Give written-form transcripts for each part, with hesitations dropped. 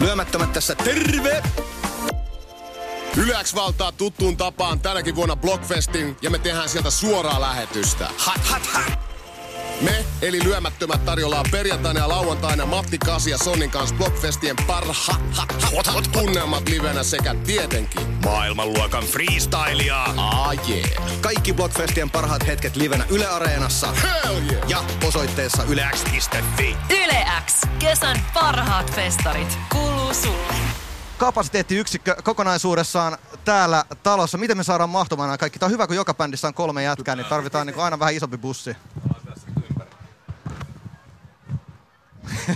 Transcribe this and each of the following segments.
Lyömättömät tässä, terve! Yle X valtaa tuttuun tapaan tänäkin vuonna Blockfestin ja me tehdään sieltä suoraa lähetystä. Hat, hat, hat! Me, eli Lyömättömät, tarjollaan perjantaina ja lauantaina Matti Kasi ja Sonnin kanssa Blockfestien parhaat tunnelmat livenä sekä tietenkin maailmanluokan freestylia. Yeah. Kaikki Blockfestien parhaat hetket livenä Yle Areenassa. Yeah. Ja osoitteessa ylex.fi. Yle X, kesän parhaat festarit, kuuluu sulle. Kapasiteettiyksikkö kokonaisuudessaan täällä talossa. Miten me saadaan mahtumaan kaikki? Tämä on hyvä, kun joka bändissä on 3 jätkää, niin tarvitaan niin aina vähän isompi bussi.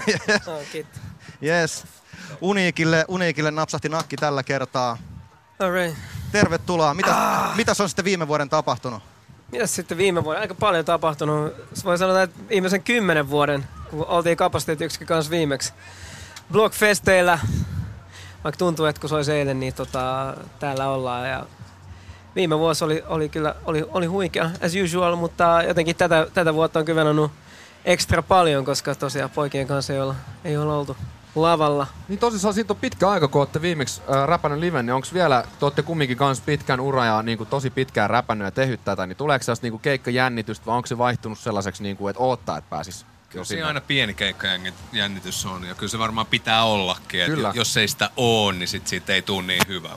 Yes. Yes. Uniikille napsahti nakki tällä kertaa. Alright. Tervetuloa. Mitäs on sitten viime vuoden tapahtunut? Mitäs sitten viime vuoden? Aika paljon tapahtunut. Voi sanoa, että viimeisen 10 vuoden, kun oltiin kapasiteettiyksikön kanssa viimeksi Blockfesteillä. Vaikka tuntuu, että kun se olisi eilen, niin täällä ollaan. Ja viime vuosi oli kyllä huikea, as usual, mutta jotenkin tätä vuotta on kyvenannut ekstra paljon, koska tosiaan poikien kanssa ei olla oltu lavalla. Niin tosissaan siitä on pitkä aika, kun olette viimeksi räpännyt liven, niin onks vielä, te olette kumminkin kanssa pitkän uran ja niin tosi pitkään räpännyt ja tehnyt tätä, niin tuleeko sellaista niin keikkajännitystä vai onko se vaihtunut sellaiseksi, niin kuin, että odottaa, että pääsis? Kyllä siinä aina pieni keikkajännitys on ja kyllä se varmaan pitää ollakin, että jos ei sitä ole, niin siitä ei tule niin hyvä.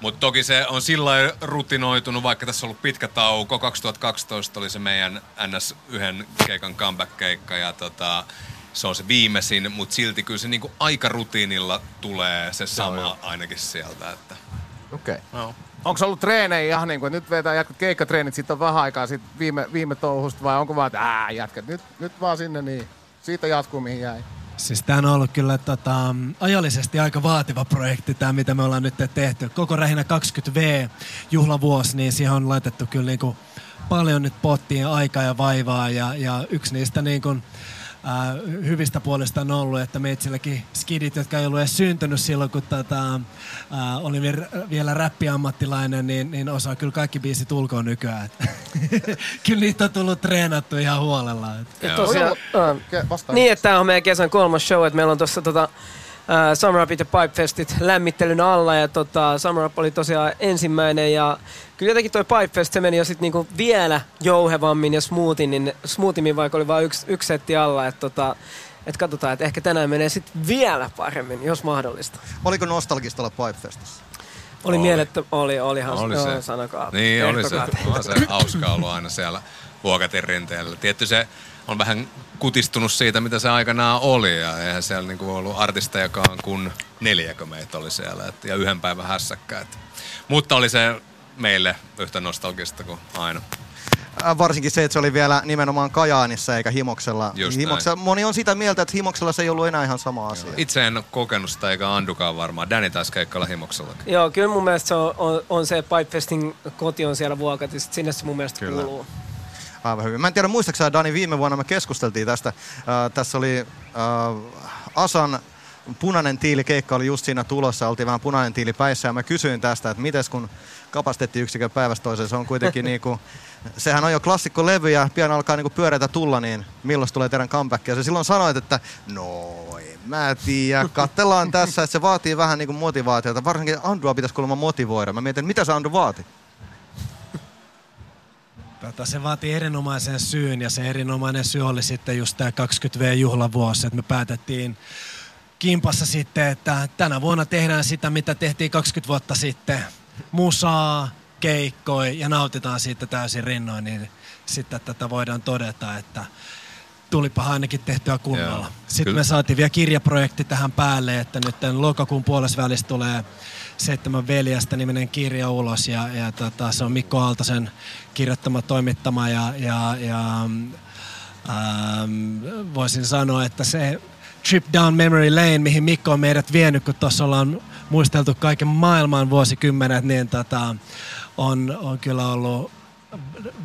Mutta toki se on sillä lailla rutinoitunut, vaikka tässä on ollut pitkä tauko. 2012 oli se meidän NS yhden keikan comeback-keikka ja se on se viimeisin, mutta silti kyllä se niinku aika rutiinilla tulee se sama ainakin sieltä. Että. Okei. Okay. No. Onko ollut treenejä ihan niin kuin, nyt vetää jatkat keikkatreenit, sitten on vähän aikaa sit viime touhusta vai onko vaan, että jatkat nyt vaan sinne, niin siitä jatkuu mihin jäi. Siis tämä on ollut kyllä ajallisesti aika vaativa projekti, tämä mitä me ollaan nyt tehty. Koko Rähinä 20V-juhlavuosi, niin siihen on laitettu kyllä niin kuin paljon nyt pottiin aikaa ja vaivaa. Ja yksi niistä niin kuin, hyvistä puolista on ollut, että meitsilläkin skidit, jotka ei ollut edes syntynyt silloin, kun oli vielä räppiammattilainen, niin osaa kyllä kaikki biisit ulkoa nykyään. Kyllä niitä on tullut treenattu ihan huolella. Niin, että tämä on meidän kesän 3. show, että meillä on tuossa Summer Upit ja Pipe Festit lämmittelyn alla ja Summer Up oli tosiaan ensimmäinen ja kyllä jotenkin toi Pipe Fest se meni jo sit niinku vielä jouhevammin ja smoothimmin vaikka oli vaan yksi setti alla, että et katsotaan, että ehkä tänään menee sit vielä paremmin, jos mahdollista. Oliko nostalgista olla Pipe Festissä? Oli mielettä, olihan oli se. No, sanokaa. Niin, oli se. Onhan se hauskaa ollut aina siellä Vuokatin rinteellä. Tietty se on vähän kutistunut siitä, mitä se aikanaan oli. Ja eihän siellä niinku ollut artistejakaan kuin 4 meitä oli siellä. Ja yhden päivän hässäkkää. Mutta oli se meille yhtä nostalgista kuin aina. Varsinkin se, että se oli vielä nimenomaan Kajaanissa eikä Himoksella. Moni on sitä mieltä, että Himoksella se ei ollut enää ihan sama asia. Itse en ole kokenut sitä eikä Andukaan varmaan. Danny taisi keikkailla Himoksellakin. Joo, kyllä mun mielestä se on se Pipe Festin koti on siellä Vuokatissa. Sinne se mun mielestä kuuluu. Aivan hyvin. Mä en tiedä, muistaakseni Dani, viime vuonna me keskusteltiin tästä. Tässä oli Asan punainen tiilikeikka oli just siinä tulossa. Oltiin vähän punainen tiili päissä ja mä kysyin tästä, että mites kun kapasiteettiyksikön päivästä toiseen. Se on kuitenkin niinku, sehän on jo klassikkolevy ja pian alkaa niinku pyöreitä tulla, niin milloin tulee teidän comeback? Ja se silloin sanoit, että en mä tiedä, katsellaan tässä, että se vaatii vähän niinku motivaatiota. Varsinkin Andua pitäisi kuulemma motivoida. Mä mietin, mitä se Andu vaati? Se vaatii erinomaisen syyn ja se erinomainen syy oli sitten just tämä 20V-juhlavuosi, että me päätettiin kimpassa sitten, että tänä vuonna tehdään sitä, mitä tehtiin 20 vuotta sitten, musaa, keikkoi ja nautitaan siitä täysin rinnoin, niin sitten tätä voidaan todeta, että tulipahan ainakin tehtyä kunnolla. Joo, sitten me saatiin vielä kirjaprojekti tähän päälle, että nyt tämän lokakuun puolesvälissä tulee 7 veljestä niminen kirja ulos ja se on Mikko Aaltosen kirjoittama, toimittama voisin sanoa, että se trip down memory lane, mihin Mikko on meidät vienyt, kun tuossa ollaan muisteltu kaiken maailman vuosikymmenet, niin on kyllä ollut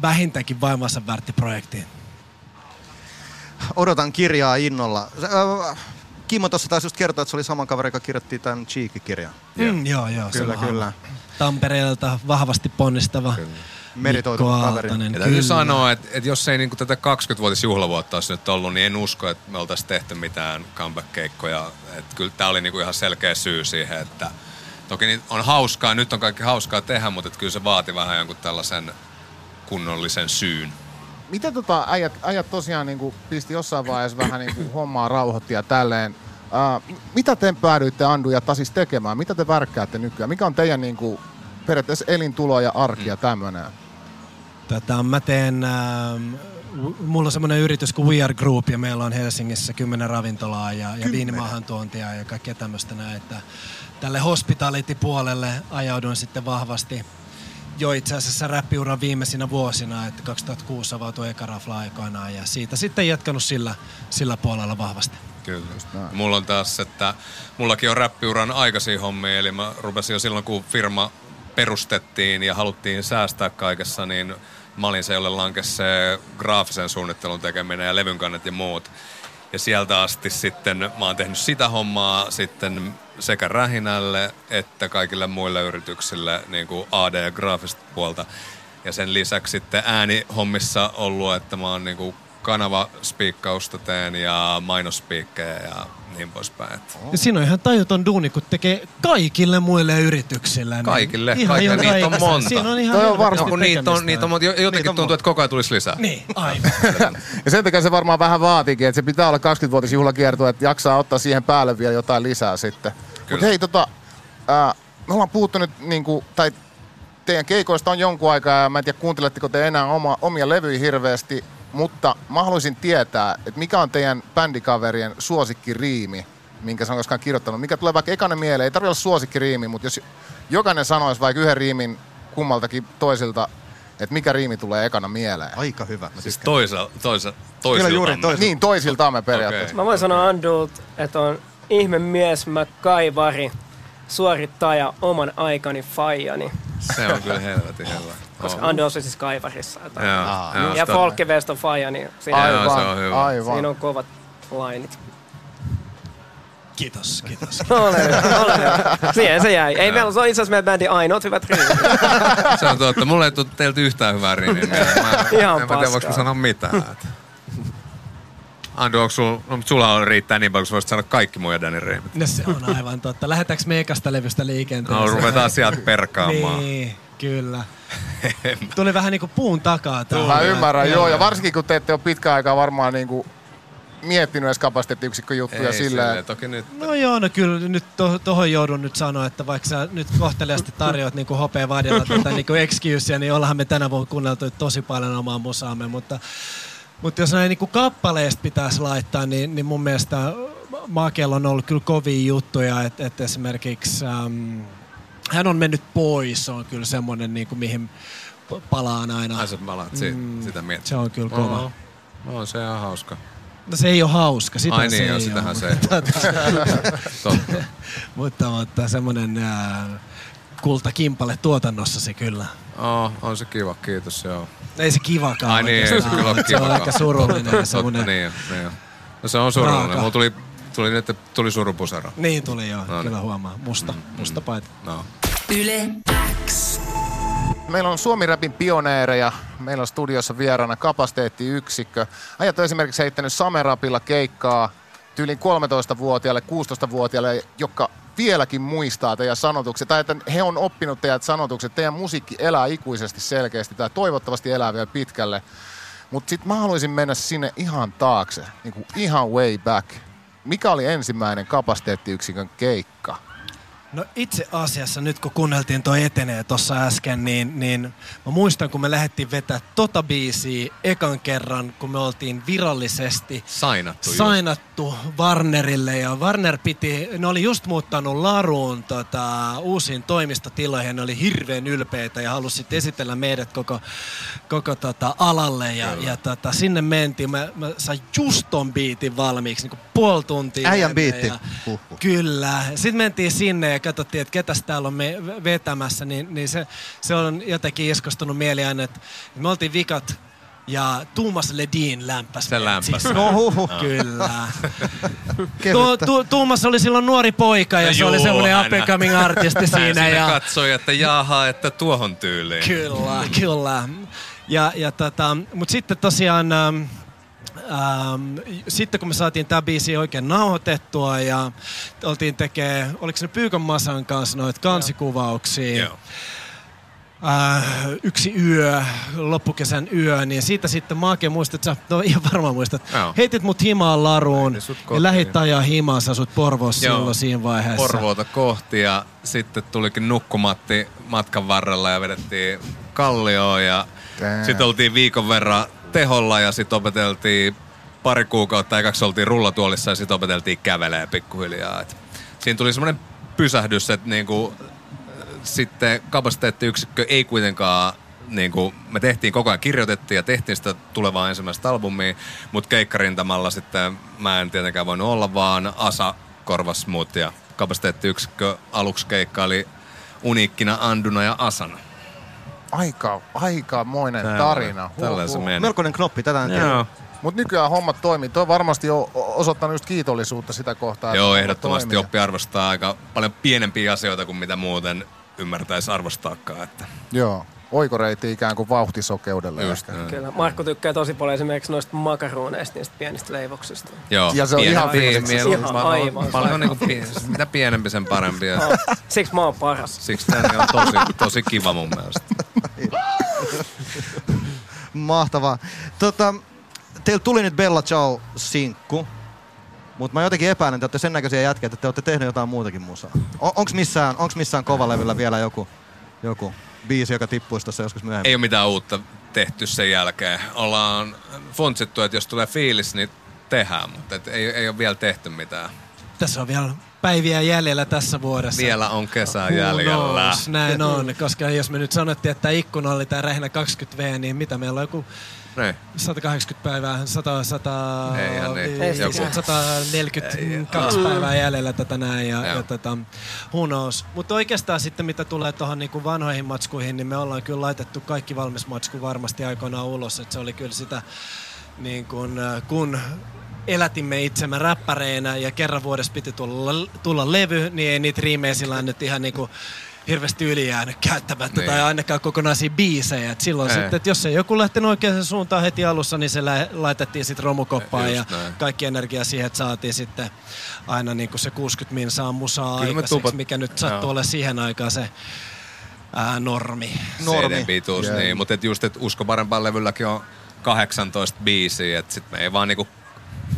vähintäänkin vaivansa värtti projektiin. Odotan kirjaa innolla. Kimmo tuossa taisi just kertoa, että se oli sama kaveri, joka kirjoitti tämän Cheekin kirjan. Joo, kyllä. Tampereelta vahvasti ponnistava meritoitunut kaveri. Ja täytyy sanoa, että jos ei niinku tätä 20-vuotisjuhlavuotta olisi nyt ollut, niin en usko, että me oltaisiin tehty mitään comeback-keikkoja. Että kyllä tämä oli niinku ihan selkeä syy siihen, että toki on hauskaa, nyt on kaikki hauskaa tehdä, mutta kyllä se vaati vähän jonkun tällaisen kunnollisen syyn. Miten äijät tosiaan niinku pisti jossain vaiheessa vähän niinku hommaa rauhoitti ja tälleen. Mitä te päädyitte Andu ja Tasis tekemään? Mitä te värkkäätte nykyään? Mikä on teidän niinku periaatteessa elintulo ja arki ja tämmöinen? Mä teen, mulla on semmoinen yritys kuin We Are Group ja meillä on Helsingissä 10 ravintolaa ja viinimaahantuontia ja kaikkea tämmöistä näin. Että tälle hospitality-puolelle ajaudun sitten vahvasti jo itse asiassa räppiuran viimeisinä vuosina, että 2006 avautui eka rafla aikanaan ja siitä sitten jatkanut sillä puolella vahvasti. Kyllä. Mulla on taas, että mullakin on räppiuran aikaisia hommia, eli mä rupesin jo silloin, kun firma perustettiin ja haluttiin säästää kaikessa, niin mä olin se, jolle lankesi se graafisen suunnittelun tekeminen ja levynkannet ja muut. Ja sieltä asti sitten mä oon tehnyt sitä hommaa sitten sekä Rähinälle että kaikille muille yrityksille niin kuin AD ja graafista puolta. Ja sen lisäksi sitten äänihommissa ollut, että mä oon niin kuin kanavaspiikkausta teen ja mainospiikkejä ja niin poispäin. Ja siinä on ihan tajuton duuni, kun tekee kaikille muille yrityksille. Kaikille. Niin kaikille. Niitä on monta. Siinä on ihan niitä on, mutta jotenkin tuntuu, että koko ajan tulisi lisää. Niin, aivan. Ja sen takia se varmaan vähän vaatiikin, että se pitää olla 20-vuotisjuhlakierto, että jaksaa ottaa siihen päälle vielä jotain lisää sitten. Mutta hei, me ollaan puhuttu nyt, niinku, tai teidän keikoista on jonkun aikaa, ja mä en tiedä, kuunteletteko te enää omia levyjä hirveästi, mutta mä haluaisin tietää, että mikä on teidän bändikaverien suosikkiriimi, minkä sä on koskaan kirjoittanut. Mikä tulee vaikka ekainen mieleen, ei tarvitse olla suosikkiriimi, mutta jos jokainen sanoisi vaikka yhden riimin kummaltakin toisilta, että mikä riimi tulee ekana mieleen. Aika hyvä. Siis toisiltamme. Niin, toisiltamme periaatteessa. Okay. Mä voin sanoa Andult, että on ihmemies, mä kaivari, suorittaja, oman aikani faijani. Se on kyllä helvetin hyvä. Koska Andu on siis kaivarissa. Ja Folkivest on faija, niin siinä on kovat lainit. Kiitos. Ole hyvä. Siihen se jäi. Ei meillä, se on itse asiassa meidän bändin ainoat hyvät riimit. Se on totta. Mulla ei tule teiltä yhtään hyvää riimiä. Ihan paskaa. En tiedä, voiko sanoa mitään. Andu, onko sulla riittää niin paljon, kun voisit sanoa kaikki mun ja Danin riimit? No se on aivan totta. Lähdetäänkö me ekasta levystä liikenteeseen? No ruvetaan sieltä perkaamaan. Niin, kyllä. Tuli vähän niinku puun takaa. Mä ymmärrän, joo. Ja varsinkin kun te ette ole pitkään aikaa varmaan niinku miettinyt edes kapasiteettiyksikkö-juttuja silleen. Toki nyt. No joo, no kyllä nyt tohon joudun nyt sanoa, että vaikka sä nyt kohteliaasti tarjoat niinku hopea vadilla tätä niinku excuseä, niin ollaanhan me tänä vuonna kuunneltu tosi paljon omaa musaamme, mutta jos näin niinku kappaleista pitäisi laittaa, niin mun mielestä Makeella on ollut kyllä kovia juttuja, että et esimerkiksi Hän on mennyt pois, on kyllä semmoinen, niinku, mihin palaan aina. Ai sä palaat sitä miettiä. Se on kyllä kova. No, se on hauska. No se ei ole hauska, sitä ai se niin, ei ole. Sitähän se ei ole. Mutta semmoinen kultakimpale tuotannossa se kyllä. On se kiva, kiitos joo. Ei se kivakaan. Ai niin, ei se kyllä ole kivakaan. Se on aika surullinen ja semmoinen. Niin. No se on surullinen. Raaka. Mulla tuli surupusero. Niin tuli joo, no, kyllä niin. Huomaa. Musta paita. No. Yle X. Meillä on Suomi-räpin pioneereja. Meillä on studiossa vieraana kapasiteettiyksikkö. Äijät on esimerkiksi heittänyt Summer Upilla keikkaa tyylin 13-vuotiaalle, 16-vuotiaalle, joka vieläkin muistaa teidän sanotukset. Tai että he on oppinut teidän sanotukset. Teidän musiikki elää ikuisesti selkeästi tai toivottavasti elää vielä pitkälle. Mutta sit mä haluaisin mennä sinne ihan taakse, niinku ihan way back. Mikä oli ensimmäinen kapasiteettiyksikön keikka? No itse asiassa nyt kun kuunneltiin toi Etenee tuossa äsken, niin mä muistan kun me lähdettiin vetää tota biisiä ekan kerran, kun me oltiin virallisesti sainattu Warnerille. Ja Warner piti, ne oli just muuttanut Laruun uusiin toimistotiloihin ja ne oli hirveän ylpeitä ja halusi esitellä meidät koko alalle. Ja sinne mentiin, mä sain just ton biitin valmiiksi, niin kuin puoli tuntia. Äijän biitti. Kyllä. Sitten mentiin sinne ja katsottiin, että ketäs täällä on me vetämässä, niin se on jotenkin iskostunut mieliään, että me oltiin vikat Ja Tuomas Ledin lämpäsi. Se lämpäsi. Kyllä. Tuomas oli silloin nuori poika ja se oli semmoinen up and coming artisti siinä. Ja katsoi, että jaaha, että tuohon tyyliin. Kyllä, kyllä. Mutta sitten tosiaan, sitten kun me saatiin tää biisi oikein nauhoitettua ja oltiin tekee, oliko se Pyykon Masan kanssa noita kansikuvauksia. Joo. Yksi yö, loppukesän yö, niin siitä sitten Maake muistat, sä no ihan varmaan muistat, heitit mut himaan laruun ja lähit ajaa himaan, sä asut Porvoossa silloin siinä vaiheessa. Porvoota kohti ja sitten tulikin nukkumatti matkan varrella ja vedettiin kallioon ja sitten oltiin viikon verran teholla ja sitten opeteltiin pari kuukautta, ekaksi oltiin rullatuolissa ja sitten opeteltiin kävelemään pikkuhiljaa. Et siinä tuli semmoinen pysähdys, että niinku sitten kapasiteettiyksikkö ei kuitenkaan, niin kuin me tehtiin koko ajan, kirjoitettiin ja tehtiin sitä tulevaa ensimmäistä albumia, mutta keikkarintamalla sitten mä en tietenkään voinut olla, vaan Asa korvasi mut ja kapasiteettiyksikkö aluksi keikkaili Uniikkina, Anduna ja Asana. Aikamoinen tarina. Melkoinen knoppi, tätä en tiedä. Mutta nykyään hommat toimii. Toi varmasti on osoittanut just kiitollisuutta sitä kohtaa. Joo, ehdottomasti oppi arvostaa aika paljon pienempiä asioita kuin mitä muuten ymmärtäisi arvostaakaan. Että. Joo, oikoreiti ikään kuin vauhtisokeudelle. Just, kyllä, Markku tykkää tosi paljon esimerkiksi noista makaroneista, niistä pienistä leivoksista. Joo, ja se on ihan aivan. Paljon niin kuin mitä pienempi sen parempi. Siksi mä oon paras. Siksi tämä on tosi kiva mun mielestä. Mahtavaa. Teillä tuli nyt Bella Ciao-sinkku. Mutta mä jotenkin epäilen, että te olette sen näköisiä jätkiä, että te olette tehneet jotain muutakin musaa. Onks missään kovalevyllä vielä joku biisi, joka tippuisi tuossa joskus myöhemmin? Ei ole mitään uutta tehty sen jälkeen. Ollaan fontsittu, että jos tulee fiilis, niin tehdään, mutta ei ole vielä tehty mitään. Tässä on vielä päiviä jäljellä tässä vuodessa. Vielä on kesää jäljellä. Knows, näin on, koska jos me nyt sanottiin, että ikkuna oli tää rähinä 20V, niin mitä meillä on joku... Noin. 180 päivää, 142 päivää jäljellä tätä näin ja tätä hunaus. Mutta oikeastaan sitten mitä tulee tuohon niinku vanhoihin matskuihin, niin me ollaan kyllä laitettu kaikki valmis matsku varmasti aikoinaan ulos. Et se oli kyllä sitä, niin kun elätimme itsemme räppäreinä ja kerran vuodessa piti tulla levy, niin ei niitä riimejä sillä nyt ihan niinku... hirveästi yli jäänyt käyttämättä tai ainakaan kokonaisia biisejä. Et silloin sitten, että jos ei joku lähtenyt oikeaan suuntaan heti alussa, niin se laitettiin sitten romukoppaan ja kaikki energia siihen, että saatiin sitten aina niin kuin se 60 minsaa musaa aikaiseksi, mikä nyt sattuu olemaan siihen aikaan se normi. Seiden pituus, niin. Mutta just, että Usko parempaan levylläkin on 18 biisiä, että sitten me ei vaan niinku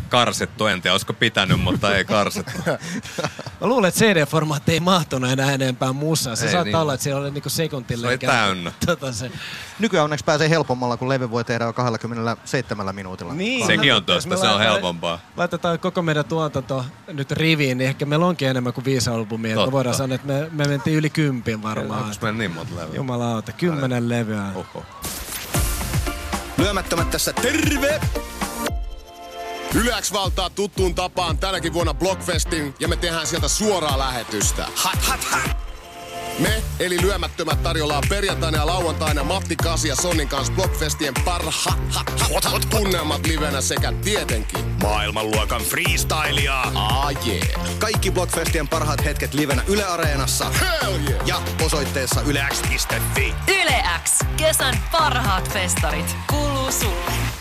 karsittu, en tiedä, olisiko pitänyt, mutta ei karsittu. Mä luulen, että CD-formaatti ei mahtunut enää enempää musaa. Se saattaa olla, että siellä oli niinku sekuntille. Se oli täynnä. Nykyään onneksi pääsee helpommalla, kun levy voi tehdä jo 27 minuutilla. Niin. Sekin on tosta, se on helpompaa. Laitetaan koko meidän tuotanto nyt riviin, niin ehkä meillä onkin enemmän kuin 5 albumia. Totta. Voidaan sanoa, että me mentiin yli 10 varmaan. Onko meillä niin monta levyä? Jumalauta, 10 levyä. Oho. Lyömättömät tässä, terve! Yle X valtaa tuttuun tapaan tänäkin vuonna Blockfestin ja me tehdään sieltä suoraa lähetystä. Hat, hat, hat. Me, eli lyömättömät, tarjollaan perjantaina ja lauantaina Matti Kasi ja Sonnin kanssa Blockfestien parhaat tunnelmat livenä sekä tietenkin maailmanluokan freestylia. Kaikki Blockfestien parhaat hetket livenä Yle Areenassa ja osoitteessa ylex.fi. Yle X, kesän parhaat festarit, kuuluu sulle.